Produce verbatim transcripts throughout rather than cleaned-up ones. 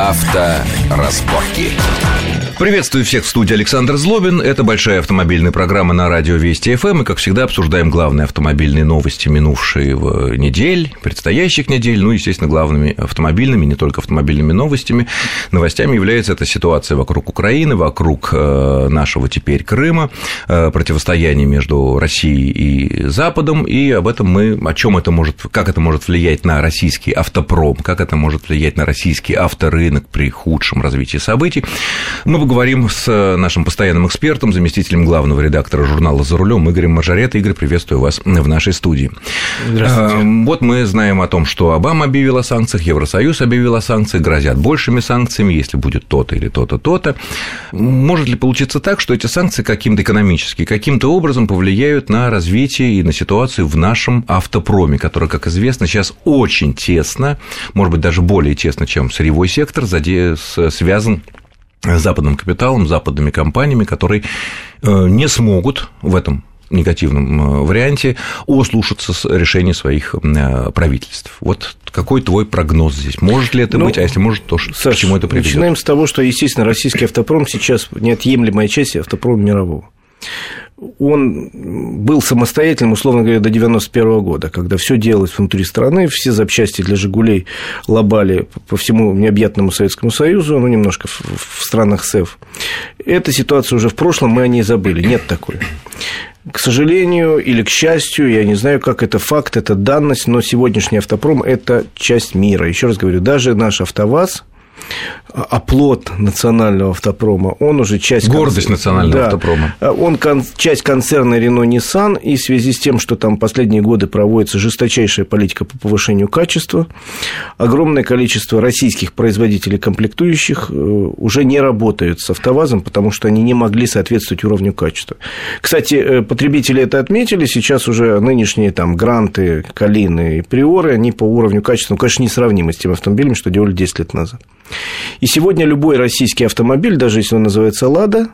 Авторазборки. Приветствую всех в студии, Александр Злобин. Это большая автомобильная программа на радио Вести ФМ. И, как всегда, обсуждаем главные автомобильные новости минувших недель, предстоящих недель. Ну, естественно, главными автомобильными, не только автомобильными новостями. Новостями является эта ситуация вокруг Украины, вокруг нашего теперь Крыма, противостояние между Россией и Западом. И об этом мы, о чем это может, как это может влиять на российский автопром, как это может влиять на российский авторынок при худшем развитии событий. Мы поговорим с нашим постоянным экспертом, заместителем главного редактора журнала «За рулем» Игорем Мажоретто. Игорь, приветствую вас в нашей студии. Здравствуйте. Вот мы знаем о том, что Обама объявил о санкциях, Евросоюз объявил о санкциях, грозят большими санкциями, если будет то-то или то-то, то-то. Может ли получиться так, что эти санкции каким-то экономически, каким-то образом повлияют на развитие и на ситуацию в нашем автопроме, который, как известно, сейчас очень тесно, может быть, даже более тесно, чем сырьевой сектор, связан с западным капиталом, с западными компаниями, которые не смогут в этом негативном варианте ослушаться решений своих правительств. Вот какой твой прогноз здесь? Может ли это ну, быть? А если может, то Саша, к чему это приведет? Начинаем с того, что, естественно, российский автопром сейчас неотъемлемая часть автопрома мирового. Он был самостоятельным, условно говоря, до девяносто первого года, когда все делалось внутри страны, все запчасти для «Жигулей» лобали по всему необъятному Советскому Союзу, ну, немножко в странах СЭФ. Эта ситуация уже в прошлом, мы о ней забыли, нет такой. К сожалению или к счастью, я не знаю, как это факт, это данность, но сегодняшний автопром – это часть мира. Еще раз говорю, даже наш «АвтоВАЗ», оплот национального автопрома, он уже часть... Гордость кон... национального да. автопрома. Он кон... часть концерна Renault Nissan, и в связи с тем, что там последние годы проводится жесточайшая политика по повышению качества, огромное количество российских производителей комплектующих уже не работают с АвтоВАЗом, потому что они не могли соответствовать уровню качества. Кстати, потребители это отметили, сейчас уже нынешние там Гранты, Калины и Приоры, они по уровню качества, ну, конечно, несравнимы с тем автомобилем, что делали десять лет назад. И сегодня любой российский автомобиль, даже если он называется «Лада»,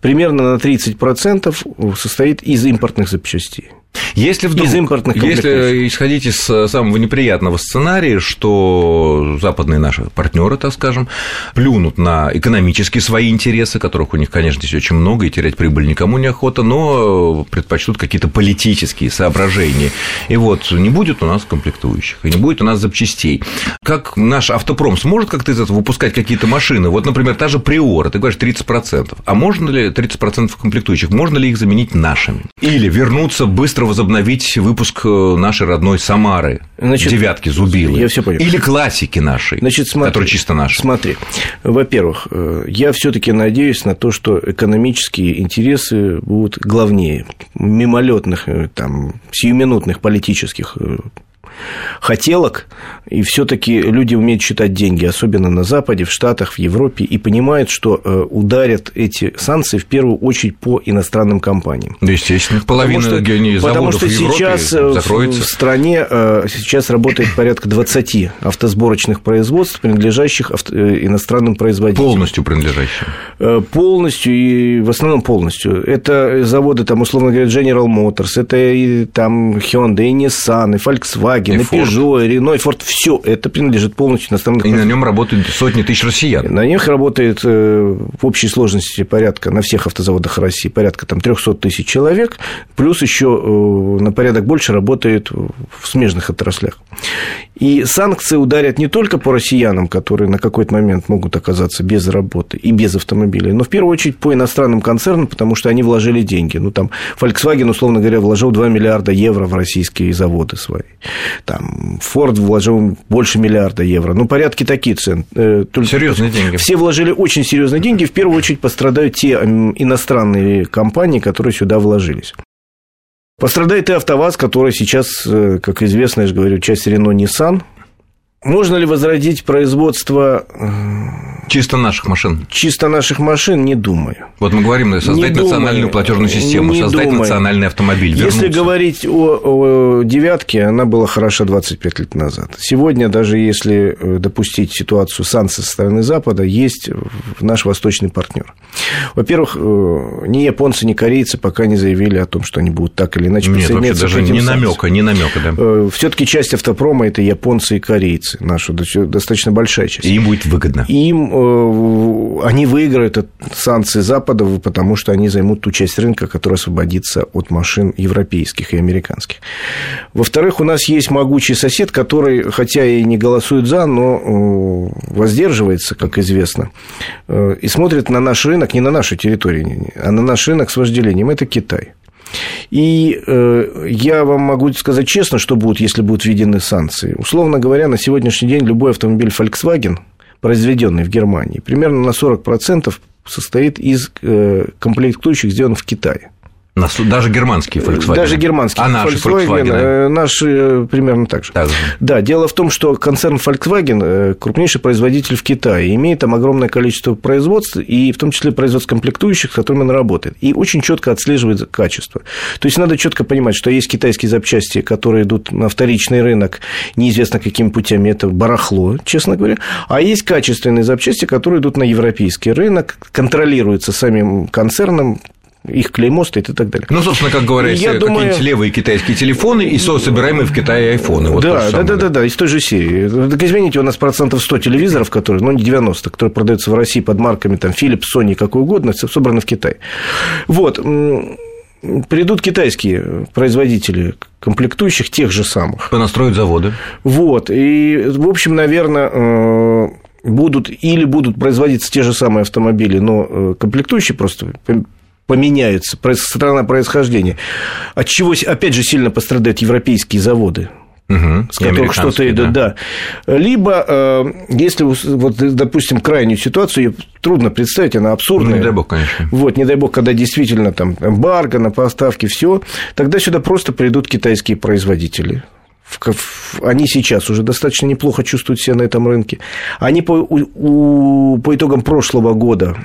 примерно на тридцать процентов состоит из импортных запчастей. Если, вдруг, из импортных если исходить из самого неприятного сценария, что западные наши партнеры, так скажем, плюнут на экономические свои интересы, которых у них, конечно, здесь очень много, и терять прибыль никому неохота, но предпочтут какие-то политические соображения. И вот не будет у нас комплектующих, и не будет у нас запчастей. Как наш автопром сможет как-то из этого выпускать какие-то машины? Вот, например, та же «Приора», ты говоришь, тридцать процентов. А можно ли тридцать процентов комплектующих, можно ли их заменить нашими? Или вернуться быстро возобновить выпуск нашей родной Самары, значит, девятки, зубилы. Я все понял. Или классики нашей, значит, смотри, которые чисто наши. Смотри, во-первых, я все-таки надеюсь на то, что экономические интересы будут главнее мимолетных, там, сиюминутных политических хотелок, и все-таки люди умеют считать деньги, особенно на Западе, в Штатах, в Европе, и понимают, что ударят эти санкции в первую очередь по иностранным компаниям. Да, естественно, половина заводов Потому что, потому что сейчас закроется. В стране сейчас работает порядка двадцати автосборочных производств, принадлежащих иностранным производителям. Полностью принадлежащим. Полностью, и в основном полностью. Это заводы, там, условно говоря, General Motors, это и, там, Hyundai, и Nissan, и Volkswagen, и Peugeot, и Renault, и Ford, все это принадлежит полностью иностранным. И на нем работают сотни тысяч россиян. На них работает в общей сложности порядка на всех автозаводах России порядка там триста тысяч человек, плюс еще на порядок больше работает в смежных отраслях. И санкции ударят не только по россиянам, которые на какой-то момент могут оказаться без работы и без автомобилей, но в первую очередь по иностранным концернам, потому что они вложили деньги. Ну, там Volkswagen, условно говоря, вложил два миллиарда евро в российские заводы свои. Там Ford вложил больше миллиарда евро. Ну, порядки такие цены. Серьезные деньги. Все вложили очень серьезные деньги. В первую очередь пострадают те иностранные компании, которые сюда вложились. Пострадает и АвтоВАЗ, который сейчас, как известно, я же говорю, часть Renault Nissan. Можно ли возродить производство Чисто наших машин? Чисто наших машин не думаю. Вот мы говорим, создать не национальную думаю, платежную систему, создать думаю. национальный автомобиль. Если вернуться. говорить о, о «девятке», она была хороша двадцать пять лет назад. Сегодня, даже если допустить ситуацию санкций со стороны Запада, есть наш восточный партнер. Во-первых, ни японцы, ни корейцы пока не заявили о том, что они будут так или иначе присоединяться к этим санкциям. Нет, вообще даже не намека, не намека, да. Все-таки часть автопрома – это японцы и корейцы, наша достаточно большая часть. И им будет выгодно. Им Они выиграют от санкций Запада, потому что они займут ту часть рынка, которая освободится от машин европейских и американских. Во-вторых, у нас есть могучий сосед, который, хотя и не голосует за, но воздерживается, как известно, и смотрит на наш рынок, не на нашу территорию, а на наш рынок с вожделением. Это Китай. И э, я вам могу сказать честно, что будет, если будут введены санкции. Условно говоря, на сегодняшний день любой автомобиль Volkswagen, произведенный в Германии, примерно на сорок процентов состоит из комплектующих, сделанных в Китае. Даже германские Volkswagen. Даже германские а наши Volkswagen. Наши примерно так же. Так же. Да, дело в том, что концерн Volkswagen крупнейший производитель в Китае, имеет там огромное количество производств, и в том числе производство комплектующих, с которыми он работает, и очень четко отслеживает качество. То есть надо четко понимать, что есть китайские запчасти, которые идут на вторичный рынок, неизвестно какими путями, это барахло, честно говоря, а есть качественные запчасти, которые идут на европейский рынок, контролируются самим концерном. Их клеймо стоит и так далее. Ну, собственно, как говорят, какие-нибудь левые китайские телефоны и собираемые в Китае айфоны. Вот да, да, да, да, да, из той же серии. Так извините, у нас процентов сто телевизоров, которые, ну, не девяносто, которые продаются в России под марками там Philips, Sony, какой угодно, собраны в Китае. Вот. Придут китайские производители комплектующих тех же самых. Понастроят заводы. Вот. И, в общем, наверное... будут или будут производиться те же самые автомобили, но комплектующие просто... поменяются, страна происхождения, от чего, опять же, сильно пострадают европейские заводы, угу, с которых что-то идут, да. да. Либо, если, вот, допустим, крайнюю ситуацию, ее трудно представить, она абсурдная. Ну, не дай бог, конечно. Вот, не дай бог, когда действительно там эмбарго на поставки, все, тогда сюда просто придут китайские производители. Они сейчас уже достаточно неплохо чувствуют себя на этом рынке. Они по, у, по итогам прошлого года,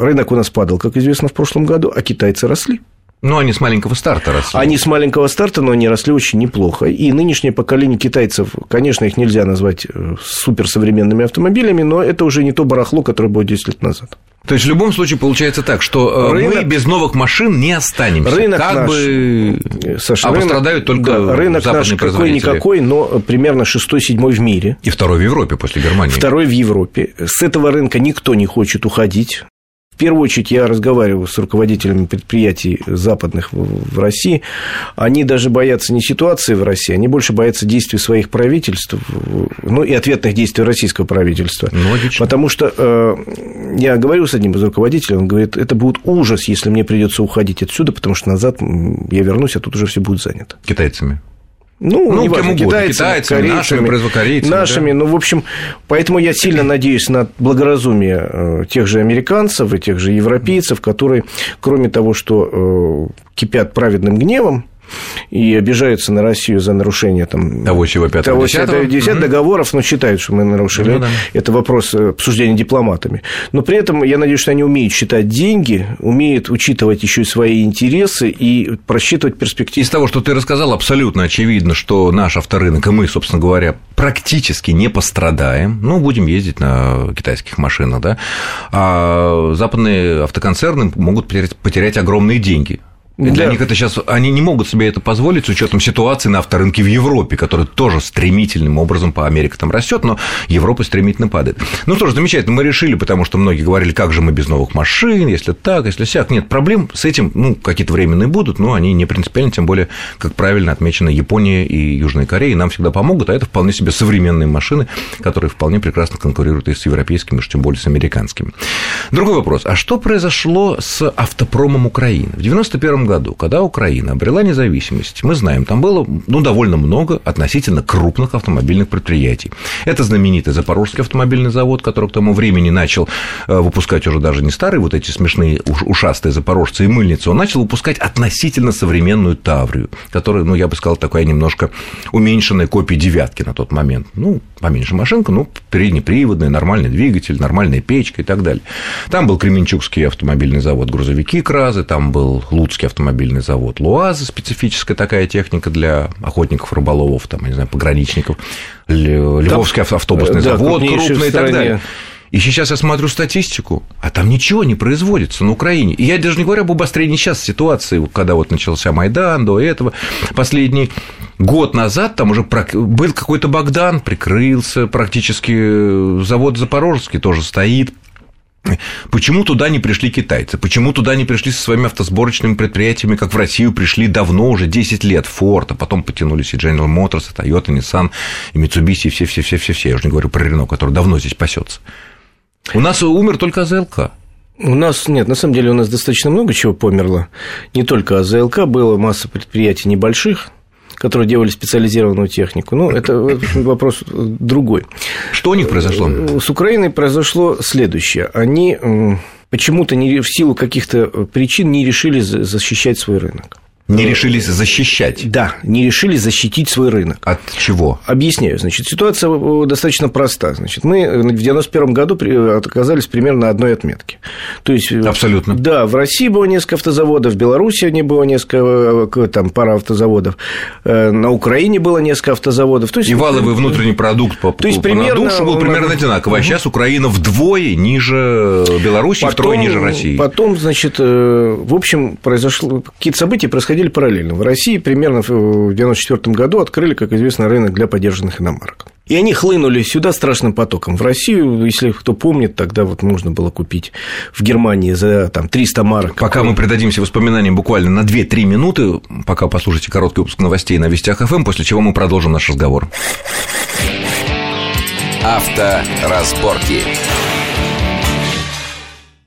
рынок у нас падал, как известно, в прошлом году, а китайцы росли. Но они с маленького старта росли. Они с маленького старта, но они росли очень неплохо. И нынешнее поколение китайцев, конечно, их нельзя назвать суперсовременными автомобилями, но это уже не то барахло, которое было десять лет назад. То есть, в любом случае, получается так, что рынок... мы без новых машин не останемся. Рынок как наш... бы... Саша, а рынок... пострадают только да, рынок наш какой-никакой, но примерно шестой-седьмой в мире. И второй в Европе после Германии. Второй в Европе. С этого рынка никто не хочет уходить. В первую очередь, я разговаривал с руководителями предприятий западных в России. Они даже боятся не ситуации в России, они больше боятся действий своих правительств, ну, и ответных действий российского правительства. Логично. Потому что я говорил с одним из руководителей, он говорит, это будет ужас, если мне придется уходить отсюда, потому что назад я вернусь, а тут уже все будет занято. Китайцами. Ну, ну неважно, китайцами, китайцами, корейцами, нашими, корейцами, нашими да? ну, в общем, поэтому я сильно надеюсь на благоразумие тех же американцев и тех же европейцев, которые, кроме того, что кипят праведным гневом и обижаются на Россию за нарушение там, того, чего пятого-десятого договоров, но считают, что мы нарушили. Ну, да. Это вопрос обсуждения дипломатами. Но при этом, я надеюсь, что они умеют считать деньги, умеют учитывать еще и свои интересы и просчитывать перспективы. Из того, что ты рассказал, абсолютно очевидно, что наш авторынок, и мы, собственно говоря, практически не пострадаем. Ну, будем ездить на китайских машинах, да. А западные автоконцерны могут потерять, потерять огромные деньги. Для да. них это сейчас... Они не могут себе это позволить с учетом ситуации на авторынке в Европе, которая тоже стремительным образом по Америке там растет, но Европа стремительно падает. Ну что ж, замечательно, мы решили, потому что многие говорили, как же мы без новых машин, если так, если сяк. Нет, проблем с этим, ну, какие-то временные будут, но они не принципиальны, тем более, как правильно отмечено, Япония и Южная Корея нам всегда помогут, а это вполне себе современные машины, которые вполне прекрасно конкурируют и с европейскими, уж тем более с американскими. Другой вопрос. А что произошло с автопромом Украины? В девяносто первом году, когда Украина обрела независимость, мы знаем, там было, ну, довольно много относительно крупных автомобильных предприятий. Это знаменитый Запорожский автомобильный завод, который к тому времени начал выпускать уже даже не старые вот эти смешные ушастые запорожцы и мыльницы, он начал выпускать относительно современную Таврию, которая, ну, я бы сказал, такая немножко уменьшенная копия девятки на тот момент. Ну, поменьше машинка, но переднеприводный, нормальный двигатель, нормальная печка и так далее. Там был Кременчугский автомобильный завод, грузовики Кразы, там был Луцкий автомобильный завод Луаза, специфическая такая техника для охотников, рыболовов, там, я не знаю, пограничников, Львовский автобусный завод крупный и так далее. И сейчас я смотрю статистику, а там ничего не производится на Украине. И я даже не говорю об обострении сейчас ситуации, когда вот начался Майдан, до этого. Последний год назад там уже был какой-то Богдан, прикрылся практически, завод Запорожский тоже стоит. Почему туда не пришли китайцы? Почему туда не пришли со своими автосборочными предприятиями, как в Россию пришли давно, уже десять лет, Ford, а потом потянулись и General Motors, и Toyota, Nissan, и Mitsubishi, и все-все-все-все-все, я уже не говорю про Renault, который давно здесь пасется. У нас умер только АЗЛК. У нас нет, на самом деле у нас достаточно много чего померло. Не только АЗЛК, была масса предприятий небольших, которые делали специализированную технику. Ну, это вопрос другой. Что у них произошло? С Украиной произошло следующее. Они почему-то не, в силу каких-то причин не решили защищать свой рынок. Не решились защищать? Да, не решили защитить свой рынок. От чего? Объясняю. Значит, ситуация достаточно проста. Значит, мы в девяносто первом году оказались примерно на одной отметке. То есть, абсолютно. Да, в России было несколько автозаводов, в Беларуси было несколько, там, пара автозаводов, на Украине было несколько автозаводов. То есть, и валовый внутренний продукт по, то есть, по примерно, душу был примерно одинаковый. А сейчас Украина вдвое ниже Беларуси, потом, втрое ниже России. Потом, значит, в общем, произошло какие-то события, происходили параллельно. В России примерно в девяносто четвёртом году открыли, как известно, рынок для подержанных иномарок. И они хлынули сюда страшным потоком. В Россию, если кто помнит, тогда вот нужно было купить в Германии за там, триста марок. Пока мы предадимся воспоминаниям буквально на две-три минуты, пока послушайте короткий выпуск новостей на Вестях ФМ, после чего мы продолжим наш разговор. Авторазборки.